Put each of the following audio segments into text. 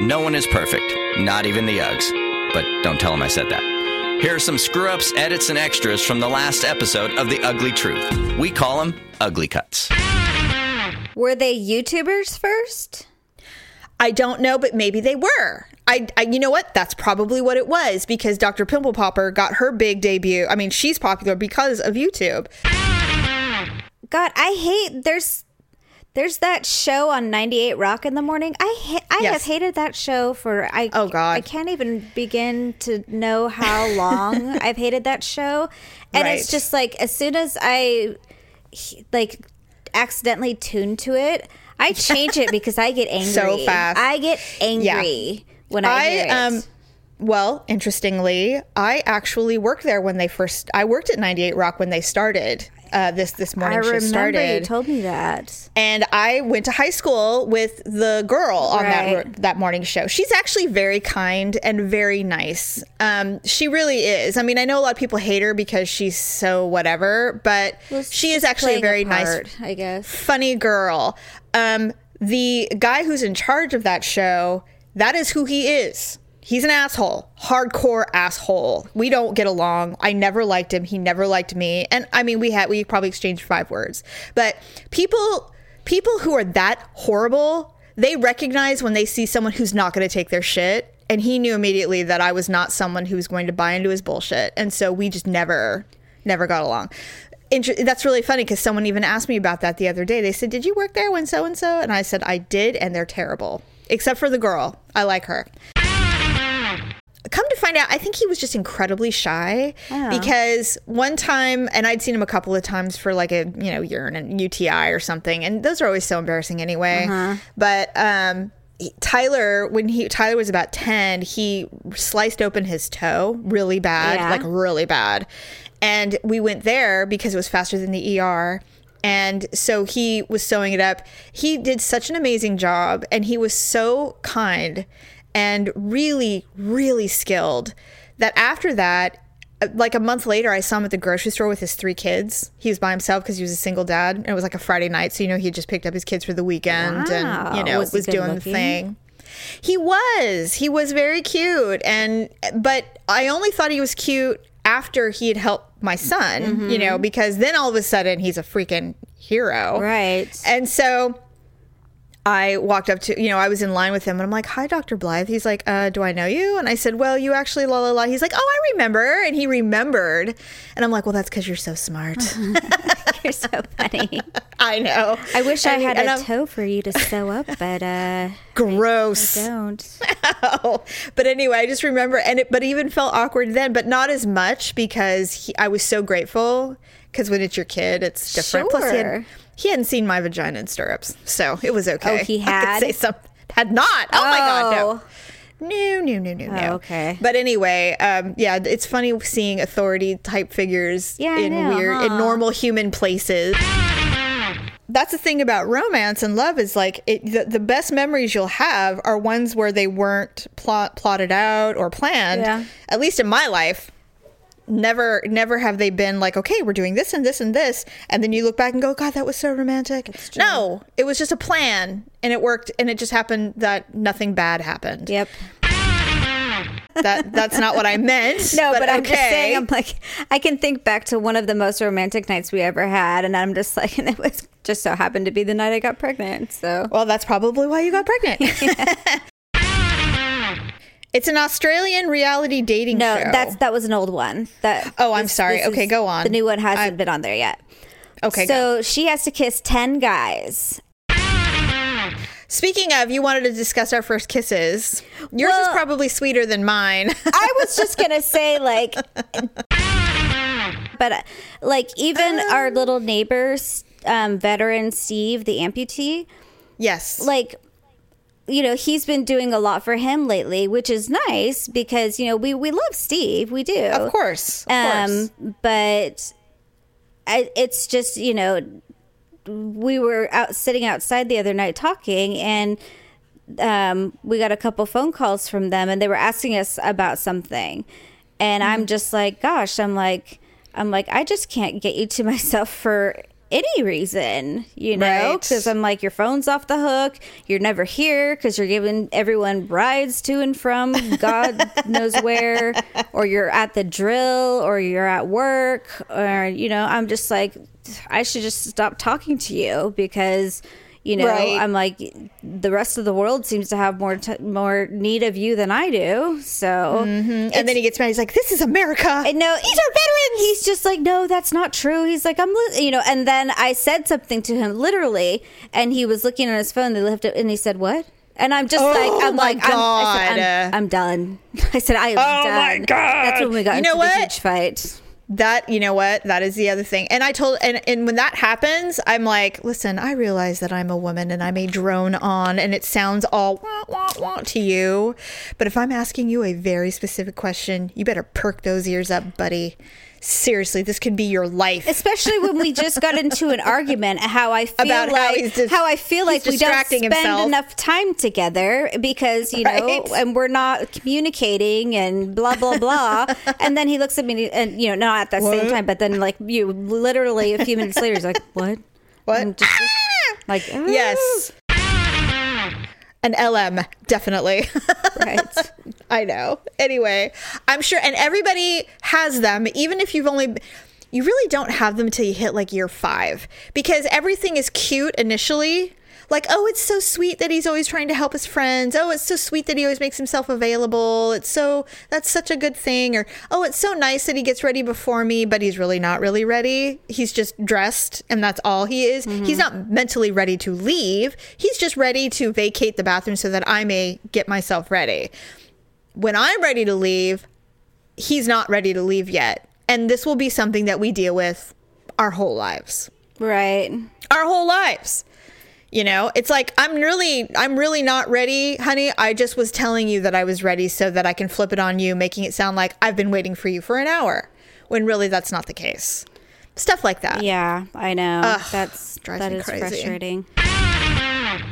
No one is perfect, not even the Uggs. But don't tell them I said that. Here are some screw-ups, edits, and extras from the last episode of The Ugly Truth. We call them Ugly Cuts. Were they YouTubers first? I don't know, but maybe they were. I you know what? That's probably what it was, because Dr. Pimple Popper got her big debut. I mean, she's popular because of YouTube. God, I hate... There's that show on 98 Rock in the morning. I have hated that show for, I can't even begin to know how long I've hated that show. And It's just like, as soon as I accidentally tune to it, I change it because I get angry. So fast. I get angry when I hear it. Well, interestingly, I actually worked there when they first, I worked at 98 Rock when they started. This morning show started. I remember you told me that. And I went to high school with the girl on that morning show. She's actually very kind and very nice. She really is. I mean, I know a lot of people hate her because she's so whatever, but she is actually a very nice, I guess, funny girl. The guy who's in charge of that show, that is who he is. He's an asshole, hardcore asshole. We don't get along. I never liked him. He never liked me. And I mean, we probably exchanged 5 words. But people who are that horrible, they recognize when they see someone who's not going to take their shit. And he knew immediately that I was not someone who was going to buy into his bullshit. And so we just never got along. That's really funny because someone even asked me about that the other day. They said, "Did you work there when so-and-so?" And I said, "I did, and they're terrible. Except for the girl. I like her." Come to find out, I think he was just incredibly shy because one time, and I'd seen him a couple of times for like a, urine and UTI or something. And those are always so embarrassing anyway. Uh-huh. But Tyler, when Tyler was about 10, he sliced open his toe really bad, really bad. And we went there because it was faster than the ER. And so he was sewing it up. He did such an amazing job and he was so kind and really, really skilled that after that, like a month later, I saw him at the grocery store with his 3 kids. He was by himself because he was a single dad. And it was like a Friday night. So, he had just picked up his kids for the weekend and, was doing the thing. He was very cute. But I only thought he was cute after he had helped my son, because then all of a sudden he's a freaking hero. Right. And so... I walked up to, I was in line with him and I'm like, "Hi, Dr. Blythe." He's like, "Do I know you?" And I said, "Well, you actually, la, la, la." He's like, "Oh, I remember." And he remembered. And I'm like, "Well, that's because you're so smart." You're so funny. I know. I wish I had a toe for you to sew up, but gross. I don't. No. But anyway, I just remember, but it even felt awkward then, but not as much because I was so grateful because when it's your kid, it's different. Sure. Plus he hadn't seen my vagina in stirrups, so it was okay. Oh, he had? I could say something. Had not. Oh, my God, no. No. Okay. But anyway, it's funny seeing authority type figures in normal human places. That's the thing about romance and love is like the best memories you'll have are ones where they weren't plotted out or planned, at least in my life. Never have they been like, okay, we're doing this and this and this. And then you look back and go, God, that was so romantic. No, it was just a plan and it worked. And it just happened that nothing bad happened. Yep. That's not what I meant. No, but I'm just saying, I'm like, I can think back to one of the most romantic nights we ever had. And I'm just like, and it was just so happened to be the night I got pregnant. So, well, that's probably why you got pregnant. It's an Australian reality dating show. No, that was an old one. I'm sorry. Okay, go on. The new one hasn't been on there yet. Okay, so she has to kiss 10 guys. Speaking of, you wanted to discuss our first kisses. Yours is probably sweeter than mine. I was just going to say, like... But, like, even our little neighbor, veteran Steve, the amputee... Yes. Like... he's been doing a lot for him lately, which is nice because, we love Steve. We do. Of course. But it's just, we were sitting outside the other night talking and we got a couple phone calls from them and they were asking us about something. And I'm just like, gosh, I just can't get you to myself for any reason, you know, because I'm like, your phone's off the hook. You're never here because you're giving everyone rides to and from God knows where, or you're at the drill, or you're at work, or, you know, I'm just like, I should just stop talking to you because, you know, I'm like, the rest of the world seems to have more need of you than I do. So, and then he gets mad. He's like, "This is America." And no, these are veterans. He's just like, "No, that's not true." He's like, "I'm," you know. And then I said something to him literally, and he was looking at his phone. They lifted up, and he said, "What?" And I'm just I'm done. I said, "I am done." Oh my God! That's when we got into the huge fight. That, you know what, that is the other thing. And I told, and when that happens, I'm like, listen, I realize that I'm a woman and I may drone on and it sounds all wah, wah, wah to you, but if I'm asking you a very specific question, you better perk those ears up, buddy. Seriously, this could be your life. Especially when we just got into an argument, how I feel about like how I feel like we don't spend enough time together because, you know, and we're not communicating and blah blah blah. And then he looks at me and, you know, not at that same time, but then like you literally a few minutes later, he's like, "What?" Just, like, oh. Yes. An LM, definitely. Right. I know. Anyway, I'm sure, and everybody has them, even if you've only, you really don't have them until you hit like year 5, because everything is cute initially. Like, oh, it's so sweet that he's always trying to help his friends. Oh, it's so sweet that he always makes himself available. It's so, that's such a good thing. Or, oh, it's so nice that he gets ready before me, but he's really not really ready. He's just dressed and that's all he is. Mm-hmm. He's not mentally ready to leave. He's just ready to vacate the bathroom so that I may get myself ready. When I'm ready to leave, he's not ready to leave yet. And this will be something that we deal with our whole lives. Right. Our whole lives. You know, it's like, I'm really not ready, honey. I just was telling you that I was ready so that I can flip it on you, making it sound like I've been waiting for you for an hour when really that's not the case. Stuff like that. Yeah, I know. That is crazy. Frustrating.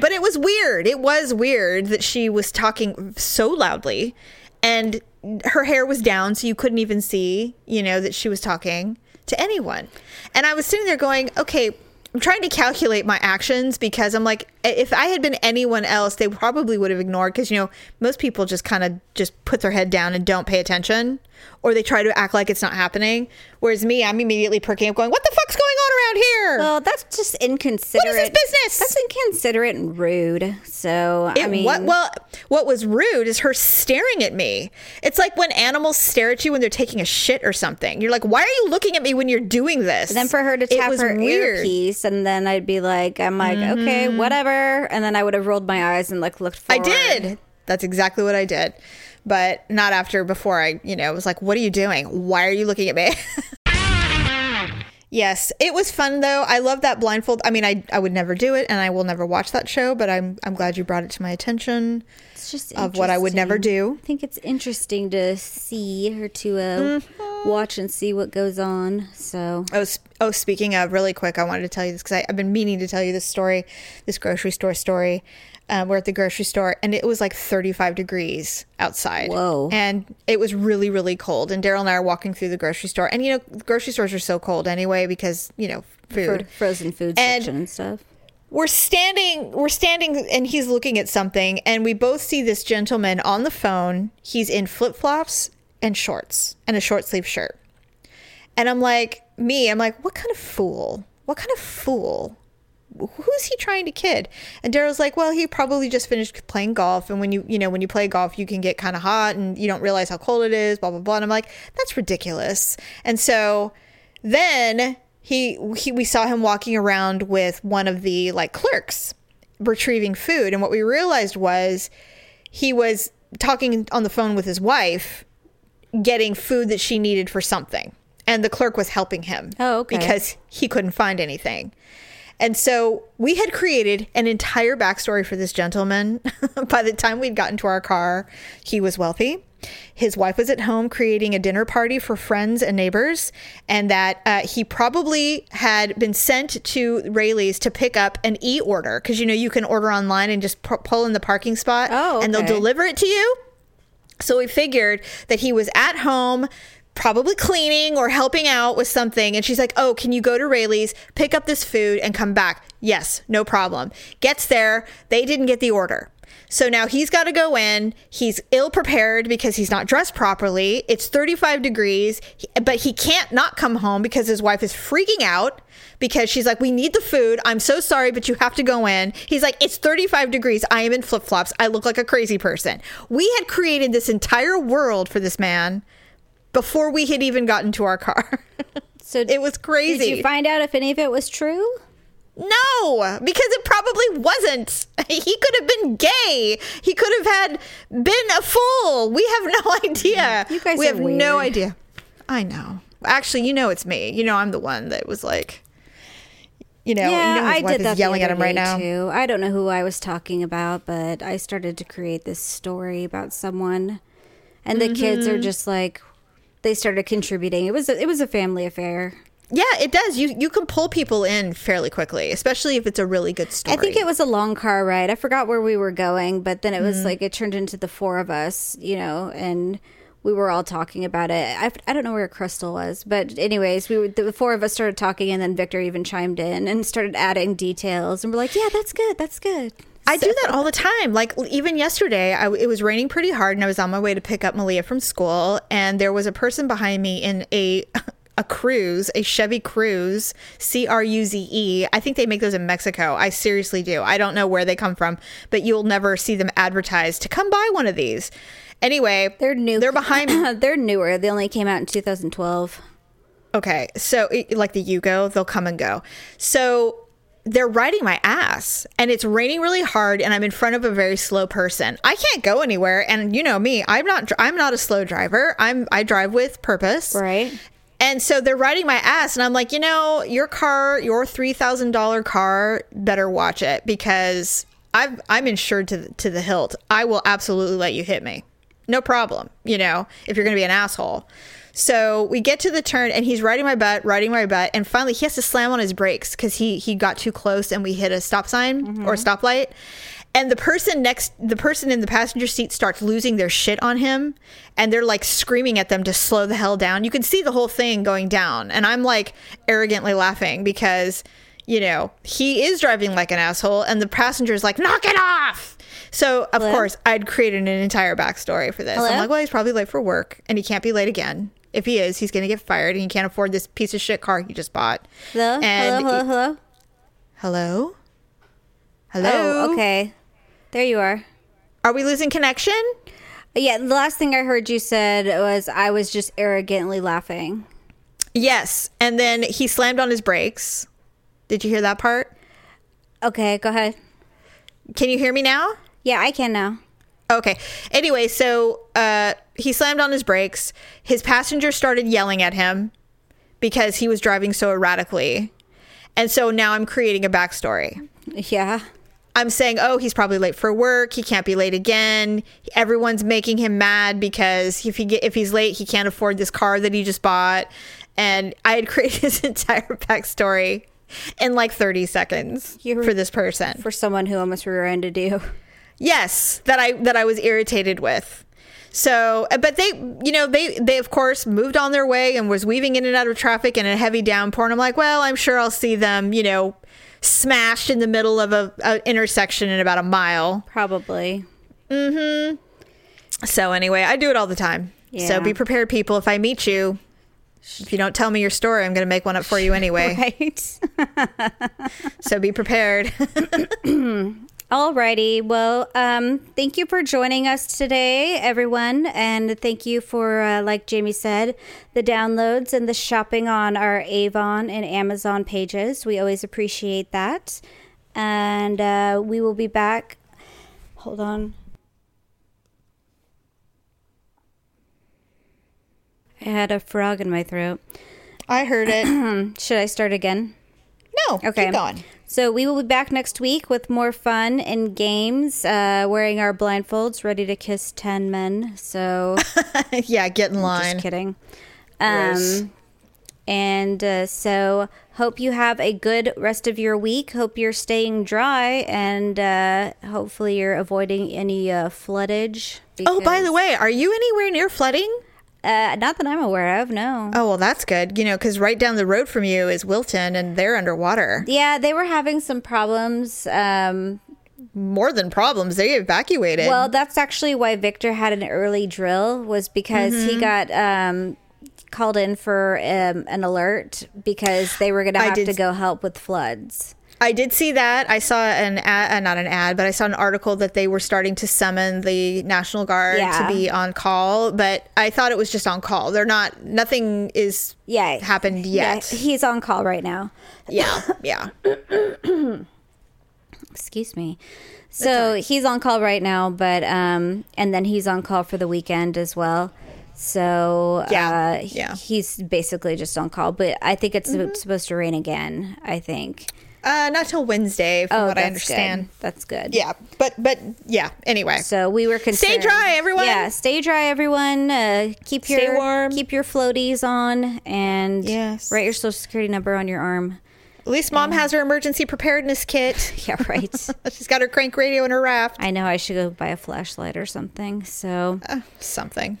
But it was weird. It was weird that she was talking so loudly and her hair was down so you couldn't even see, you know, that she was talking to anyone. And I was sitting there going, okay, I'm trying to calculate my actions because I'm like, if I had been anyone else, they probably would have ignored because, you know, most people just kind of just put their head down and don't pay attention or they try to act like it's not happening. Whereas me, I'm immediately perking up going, what the fuck's going on around here? Well, that's just inconsiderate. What is this business? That's inconsiderate and rude. So, I mean. What was rude is her staring at me. It's like when animals stare at you when they're taking a shit or something. You're like, why are you looking at me when you're doing this? And then for her to tap her earpiece. And then I'd be like, I'm like, okay, whatever. And then I would have rolled my eyes and like looked forward. I did. That's exactly what I did. But not before I, you know, was like, what are you doing? Why are you looking at me? Yes. It was fun though. I love that blindfold. I mean, I would never do it and I will never watch that show, but I'm glad you brought it to my attention. It's just of what I would never do. I think it's interesting to see or to watch and see what goes on. So speaking of, really quick, I wanted to tell you this because I've been meaning to tell you this story, this grocery store story. We're at the grocery store and it was like 35 degrees outside. Whoa. And it was really, really cold. And Daryl and I are walking through the grocery store. And, you know, grocery stores are so cold anyway because, you know, food. Frozen food section and stuff. We're standing and he's looking at something and we both see this gentleman on the phone. He's in flip-flops and shorts and a short sleeve shirt. And I'm like, what kind of fool? Who's he trying to kid? And Daryl's like, well, he probably just finished playing golf. And when you play golf, you can get kind of hot and you don't realize how cold it is, blah, blah, blah. And I'm like, that's ridiculous. And so then we saw him walking around with one of the like clerks retrieving food. And what we realized was he was talking on the phone with his wife, getting food that she needed for something. And the clerk was helping him. Oh, okay. Because he couldn't find anything. And so we had created an entire backstory for this gentleman. By the time we'd gotten to our car, he was wealthy. His wife was at home creating a dinner party for friends and neighbors, and that he probably had been sent to Raley's to pick up an e-order. Because, you know, you can order online and just pull in the parking spot. Oh, okay. And they'll deliver it to you. So we figured that he was at home probably cleaning or helping out with something. And she's like, oh, can you go to Raley's, pick up this food and come back? Yes, no problem. Gets there. They didn't get the order. So now he's got to go in. He's ill prepared because he's not dressed properly. It's 35 degrees, but he can't not come home because his wife is freaking out because she's like, we need the food. I'm so sorry, but you have to go in. He's like, it's 35 degrees. I am in flip-flops. I look like a crazy person. We had created this entire world for this man before we had even gotten to our car. So it was crazy. Did you find out if any of it was true? No, because it probably wasn't. He could have been gay. He could have been a fool. We have no idea. You guys are weird. We have no idea. I know. Actually, you know it's me. You know I'm the one that was like, you know, yeah, you know his wife is yelling at him right now. Too. I don't know who I was talking about, but I started to create this story about someone, and the kids are just like, they started contributing. It was a family affair. Yeah, it does. You can pull people in fairly quickly, especially if it's a really good story. I think it was a long car ride. I forgot where we were going, but then it was like it turned into the four of us, you know, and we were all talking about it. I don't know where Crystal was, but anyways, the four of us started talking, and then Victor even chimed in and started adding details, and we're like, yeah, that's good, that's good. I do that all the time. Like, even yesterday, it was raining pretty hard, and I was on my way to pick up Malia from school, and there was a person behind me in a Cruze, a Chevy Cruze, Cruze. I think they make those in Mexico. I seriously do. I don't know where they come from, but you'll never see them advertised to come buy one of these. Anyway, they're new. They're behind me. They're newer. They only came out in 2012. Okay. So, like the Yugo, they'll come and go. So they're riding my ass, and it's raining really hard, and I'm in front of a very slow person. I can't go anywhere, and you know me, I'm not a slow driver. I drive with purpose. Right. And so they're riding my ass, and I'm like, you know, your car, your $3,000 car, better watch it, because I'm insured to the hilt. I will absolutely let you hit me. No problem, you know, if you're going to be an asshole. So we get to the turn, and he's riding my butt, and finally he has to slam on his brakes because he got too close, and we hit a stop sign or stoplight. And the person in the passenger seat starts losing their shit on him, and they're like screaming at them to slow the hell down. You can see the whole thing going down, and I'm like arrogantly laughing because, you know, he is driving like an asshole, and the passenger's like, knock it off. So, of course, I'd created an entire backstory for this. Hello? I'm like, well, he's probably late for work, and he can't be late again. If he is, he's going to get fired, and he can't afford this piece of shit car he just bought. Hello? And Hello? Hello? Oh, okay. There you are. Are we losing connection? Yeah, the last thing I heard you said was I was just arrogantly laughing. Yes, and then he slammed on his brakes. Did you hear that part? Okay, go ahead. Can you hear me now? Yeah, I can now. Okay. Anyway, so he slammed on his brakes. His passenger started yelling at him because he was driving so erratically. And so now I'm creating a backstory. Yeah. I'm saying, oh, he's probably late for work. He can't be late again. Everyone's making him mad because if he's late, he can't afford this car that he just bought. And I had created his entire backstory in like 30 seconds for this person. For someone who almost rear-ended you. Yes, that I was irritated with. So, but they of course moved on their way and was weaving in and out of traffic in a heavy downpour. And I'm like, well, I'm sure I'll see them, you know, smashed in the middle of a intersection in about a mile. Probably. Mm-hmm. So anyway, I do it all the time. Yeah. So be prepared, people. If I meet you, if you don't tell me your story, I'm going to make one up for you anyway. Right. So be prepared. Alrighty. Well, thank you for joining us today, everyone. And thank you for, like Jamie said, the downloads and the shopping on our Avon and Amazon pages. We always appreciate that. And we will be back. Hold on. I had a frog in my throat. I heard it. Should I start again? No. Okay. Keep going. So we will be back next week with more fun and games, wearing our blindfolds, ready to kiss 10 men. So yeah, get in line. Just kidding. Gross. And so hope you have a good rest of your week. Hope you're staying dry, and hopefully you're avoiding any floodage. Oh, by the way, are you anywhere near flooding? Not that I'm aware of, no. Oh, well, that's good. You know, because right down the road from you is Wilton, and they're underwater. Yeah, they were having some problems. More than problems, they evacuated. Well, that's actually why Victor had an early drill, was because he got called in for an alert because they were going to have to go help with floods. I did see that. I saw an ad, not an ad, but I saw an article that they were starting to summon the National Guard to be on call. But I thought it was just on call. They're not, nothing is happened yet. Yeah, he's on call right now. Yeah. Excuse me. So he's on call right now, but, and then he's on call for the weekend as well. So he's basically just on call, but I think it's supposed to rain again, I think. Not till Wednesday, from what I understand. Good. That's good. Yeah, but yeah. Anyway, so we were concerned. Stay dry, everyone. Yeah, stay dry, everyone. Stay warm. Keep your floaties on, and write your social security number on your arm. At least Mom has her emergency preparedness kit. Yeah, right. She's got her crank radio and her raft. I know. I should go buy a flashlight or something. So something.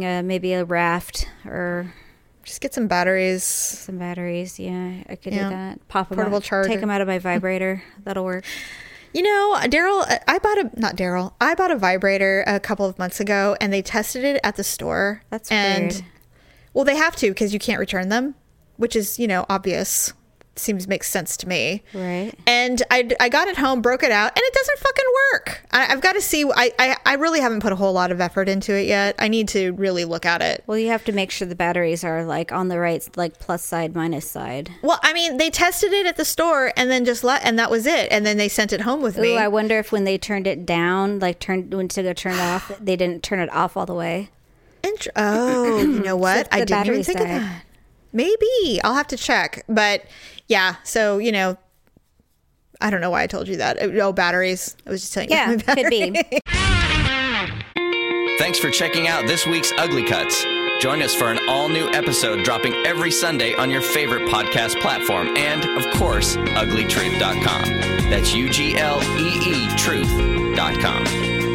Maybe a raft or. Just get some batteries. Yeah, I could do that. Pop them portable out, charger. Take them out of my vibrator. That'll work. You know, I bought a vibrator a couple of months ago, and they tested it at the store. That's weird. Well, they have to because you can't return them, which is, you know, obvious. Makes sense to me. Right. And I got it home, broke it out, and it doesn't fucking work. I've got to see. I really haven't put a whole lot of effort into it yet. I need to really look at it. Well, you have to make sure the batteries are like on the right, like plus side, minus side. Well, I mean, they tested it at the store and then and that was it. And then they sent it home with me. I wonder if when they turned it down, when to go turn it off, they didn't turn it off all the way. You know what? I didn't even think of that. Maybe. I'll have to check. But yeah, so, you know, I don't know why I told you that. Oh, batteries. I was just telling you. Yeah, could be. Thanks for checking out this week's Ugly Cuts. Join us for an all-new episode dropping every Sunday on your favorite podcast platform and, of course, uglytruth.com. That's UGLEE truth.com.